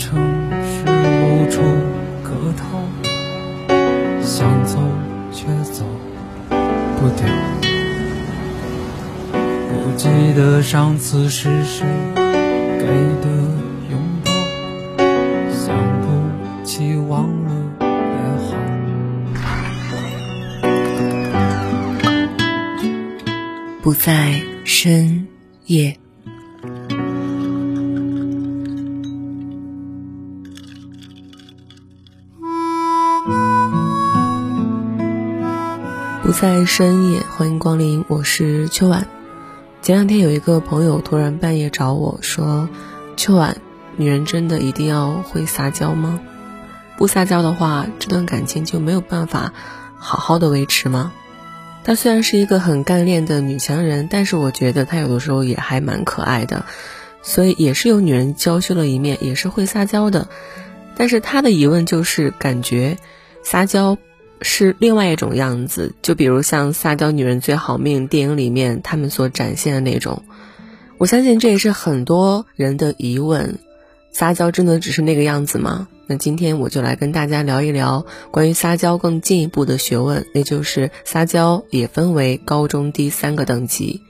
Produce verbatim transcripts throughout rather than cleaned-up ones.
成是某种隔套，想走却走不掉。不记得上次是谁给的拥抱，想不起忘了也好。不在深夜，不在深夜，欢迎光临，我是秋婉。前两天有一个朋友突然半夜找我说，秋婉，女人真的一定要会撒娇吗？不撒娇的话，这段感情就没有办法好好的维持吗？她虽然是一个很干练的女强人，但是我觉得她有的时候也还蛮可爱的，所以也是有女人娇羞的一面，也是会撒娇的。但是她的疑问就是感觉撒娇是另外一种样子，就比如像《撒娇女人最好命》电影里面他们所展现的那种。我相信这也是很多人的疑问，撒娇真的只是那个样子吗？那今天我就来跟大家聊一聊关于撒娇更进一步的学问，那就是撒娇也分为高中低三个等级。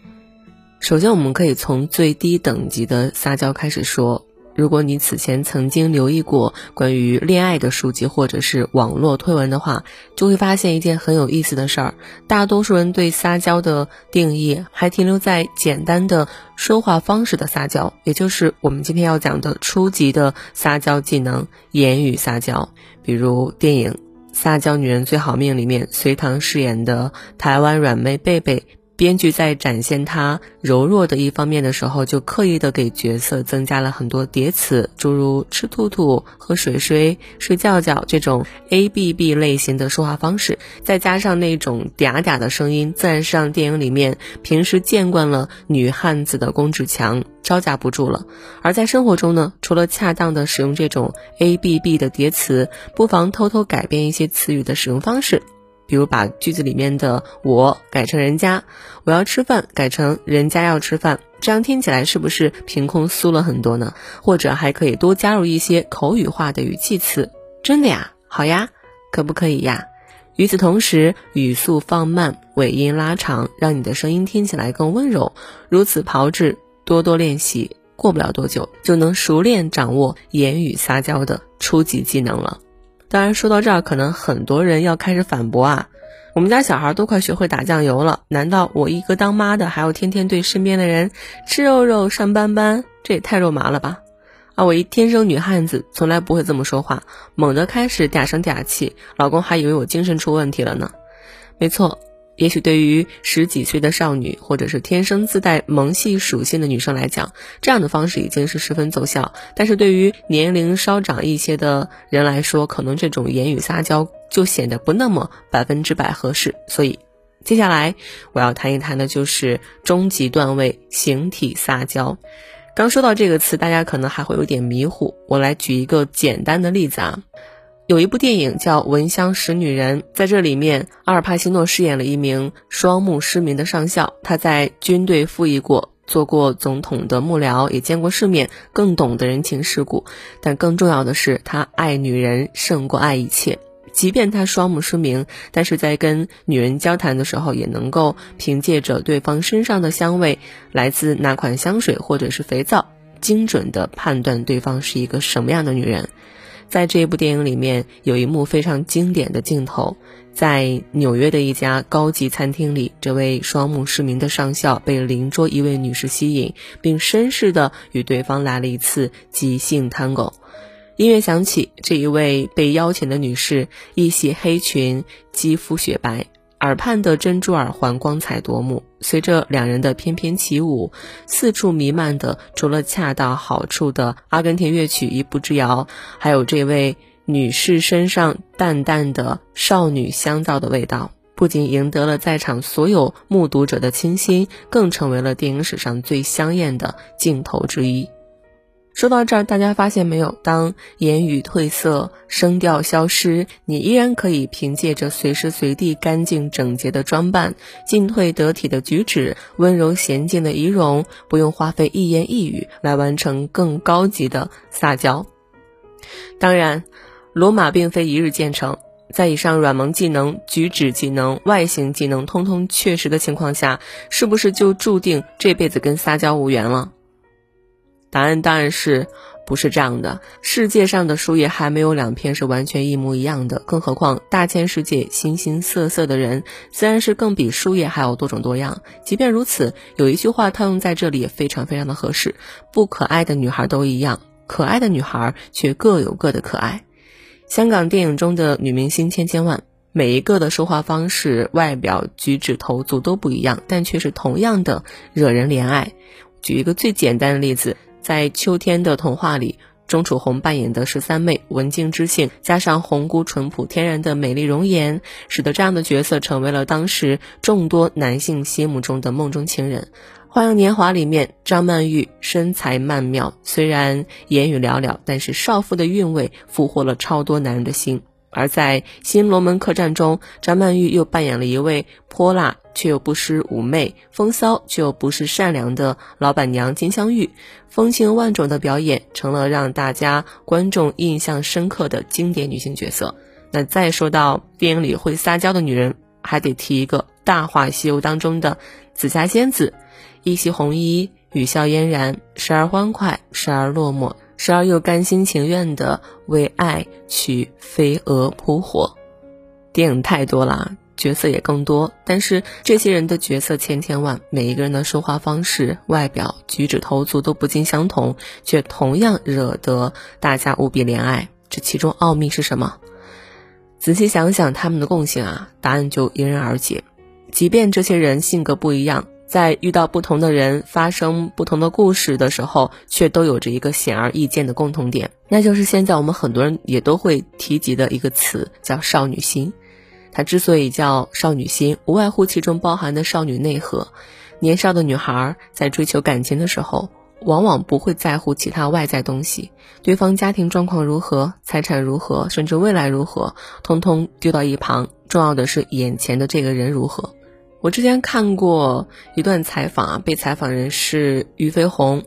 首先我们可以从最低等级的撒娇开始说。如果你此前曾经留意过关于恋爱的书籍或者是网络推文的话，就会发现一件很有意思的事儿。大多数人对撒娇的定义还停留在简单的说话方式的撒娇，也就是我们今天要讲的初级的撒娇技能言语撒娇。比如电影《撒娇女人最好命》里面隋棠饰演的台湾软妹贝贝，编剧在展现她柔弱的一方面的时候，就刻意的给角色增加了很多叠词，诸如吃兔兔、喝水水、睡觉觉这种 A B B 类型的说话方式，再加上那种嗲嗲的声音，自然是让电影里面平时见惯了女汉子的龚志强招架不住了。而在生活中呢，除了恰当的使用这种 A B B 的叠词，不妨偷偷改变一些词语的使用方式。比如把句子里面的我改成人家，我要吃饭改成人家要吃饭，这样听起来是不是凭空酥了很多呢？或者还可以多加入一些口语化的语气词，真的呀，好呀，可不可以呀。与此同时，语速放慢，尾音拉长，让你的声音听起来更温柔。如此炮制，多多练习，过不了多久就能熟练掌握言语撒娇的初级技能了。当然说到这儿，可能很多人要开始反驳啊，我们家小孩都快学会打酱油了，难道我一个当妈的还要天天对身边的人吃肉肉上斑斑，这也太肉麻了吧。啊，我一天生女汉子从来不会这么说话，猛地开始嗲声嗲气，老公还以为我精神出问题了呢。没错，也许对于十几岁的少女或者是天生自带萌系属性的女生来讲，这样的方式已经是十分奏效，但是对于年龄稍长一些的人来说，可能这种言语撒娇就显得不那么百分之百合适。所以接下来我要谈一谈的就是中级段位形体撒娇。刚说到这个词，大家可能还会有点迷糊，我来举一个简单的例子啊。有一部电影叫《闻香识女人》，在这里面阿尔帕西诺饰演了一名双目失明的上校，他在军队服役过，做过总统的幕僚，也见过世面，更懂得人情世故，但更重要的是他爱女人胜过爱一切。即便他双目失明，但是在跟女人交谈的时候，也能够凭借着对方身上的香味，来自哪款香水或者是肥皂，精准地判断对方是一个什么样的女人。在这部电影里面有一幕非常经典的镜头，在纽约的一家高级餐厅里，这位双目失明的上校被邻桌一位女士吸引，并绅士地与对方来了一次即兴探戈。音乐响起，这一位被邀请的女士一袭黑裙，肌肤雪白，耳畔的珍珠耳环光彩夺目，随着两人的翩翩起舞，四处弥漫的除了恰到好处的阿根廷乐曲一步之遥，还有这位女士身上淡淡的少女香皂的味道，不仅赢得了在场所有目睹者的倾心，更成为了电影史上最香艳的镜头之一。说到这儿，大家发现没有，当言语褪色，声调消失，你依然可以凭借着随时随地干净整洁的装扮，进退得体的举止，温柔娴静的仪容，不用花费一言一语来完成更高级的撒娇。当然，罗马并非一日建成，在以上软萌技能、举止技能、外形技能通通确实的情况下，是不是就注定这辈子跟撒娇无缘了？答案当然是不是这样的。世界上的书也还没有两篇是完全一模一样的，更何况大千世界形形色色的人，自然是更比书也还要多种多样。即便如此，有一句话套用在这里也非常非常的合适：不可爱的女孩都一样，可爱的女孩却各有各的可爱。香港电影中的女明星千千万，每一个的说话方式、外表、举止、投足都不一样，但却是同样的惹人怜爱。举一个最简单的例子，在《秋天的童话》里，钟楚红扮演的十三妹文静知性，加上红姑淳朴天然的美丽容颜，使得这样的角色成为了当时众多男性心目中的梦中情人。《花样年华》里面，张曼玉身材曼妙，虽然言语寥寥，但是少妇的韵味俘获了超多男人的心。而在《新龙门客栈》中，张曼玉又扮演了一位泼辣却又不失妩媚、风骚却又不失善良的老板娘金镶玉，风情万种的表演成了让大家观众印象深刻的经典女性角色。那再说到电影里会撒娇的女人，还得提一个《大话西游》当中的紫霞仙子，一袭红衣，语笑嫣然，时而欢快，时而落寞，时而又甘心情愿地为爱去飞蛾扑火。电影太多了，角色也更多，但是这些人的角色千千万，每一个人的说话方式、外表、举止、投足都不尽相同，却同样惹得大家无比怜爱。这其中奥秘是什么？仔细想想他们的共性啊，答案就迎刃而解。即便这些人性格不一样，在遇到不同的人，发生不同的故事的时候，却都有着一个显而易见的共同点，那就是现在我们很多人也都会提及的一个词，叫少女心。它之所以叫少女心，无外乎其中包含的少女内核。年少的女孩在追求感情的时候，往往不会在乎其他外在东西，对方家庭状况如何，财产如何，甚至未来如何，通通丢到一旁，重要的是眼前的这个人如何。我之前看过一段采访啊，被采访人是俞飞鸿，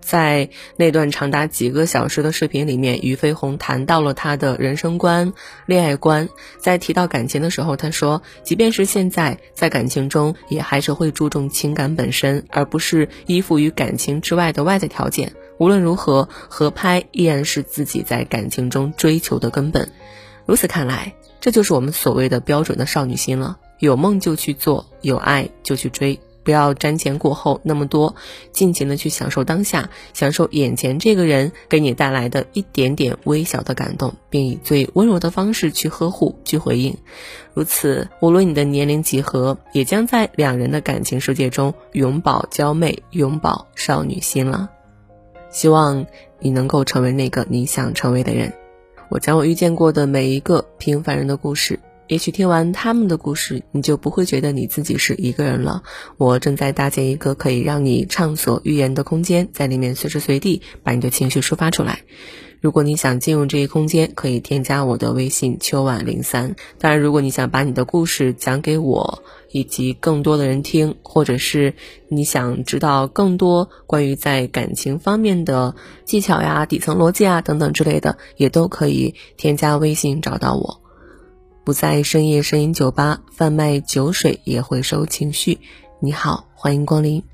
在那段长达几个小时的视频里面，俞飞鸿谈到了他的人生观、恋爱观。在提到感情的时候，他说即便是现在在感情中，也还是会注重情感本身，而不是依附于感情之外的外在条件。无论如何，合拍依然是自己在感情中追求的根本。如此看来，这就是我们所谓的标准的少女心了。有梦就去做，有爱就去追，不要瞻前顾后那么多，尽情的去享受当下，享受眼前这个人给你带来的一点点微小的感动，并以最温柔的方式去呵护，去回应。如此，无论你的年龄几何，也将在两人的感情世界中永葆娇媚，永葆少女心了。希望你能够成为那个你想成为的人。我将我遇见过的每一个平凡人的故事，也许听完他们的故事，你就不会觉得你自己是一个人了。我正在搭建一个可以让你畅所欲言的空间，在里面随时随地把你的情绪抒发出来。如果你想进入这一空间，可以添加我的微信秋晚零三。当然，如果你想把你的故事讲给我以及更多的人听，或者是你想知道更多关于在感情方面的技巧呀、底层逻辑啊等等之类的，也都可以添加微信找到我。不在深夜声音酒吧贩卖酒水，也会收情绪。你好，欢迎光临。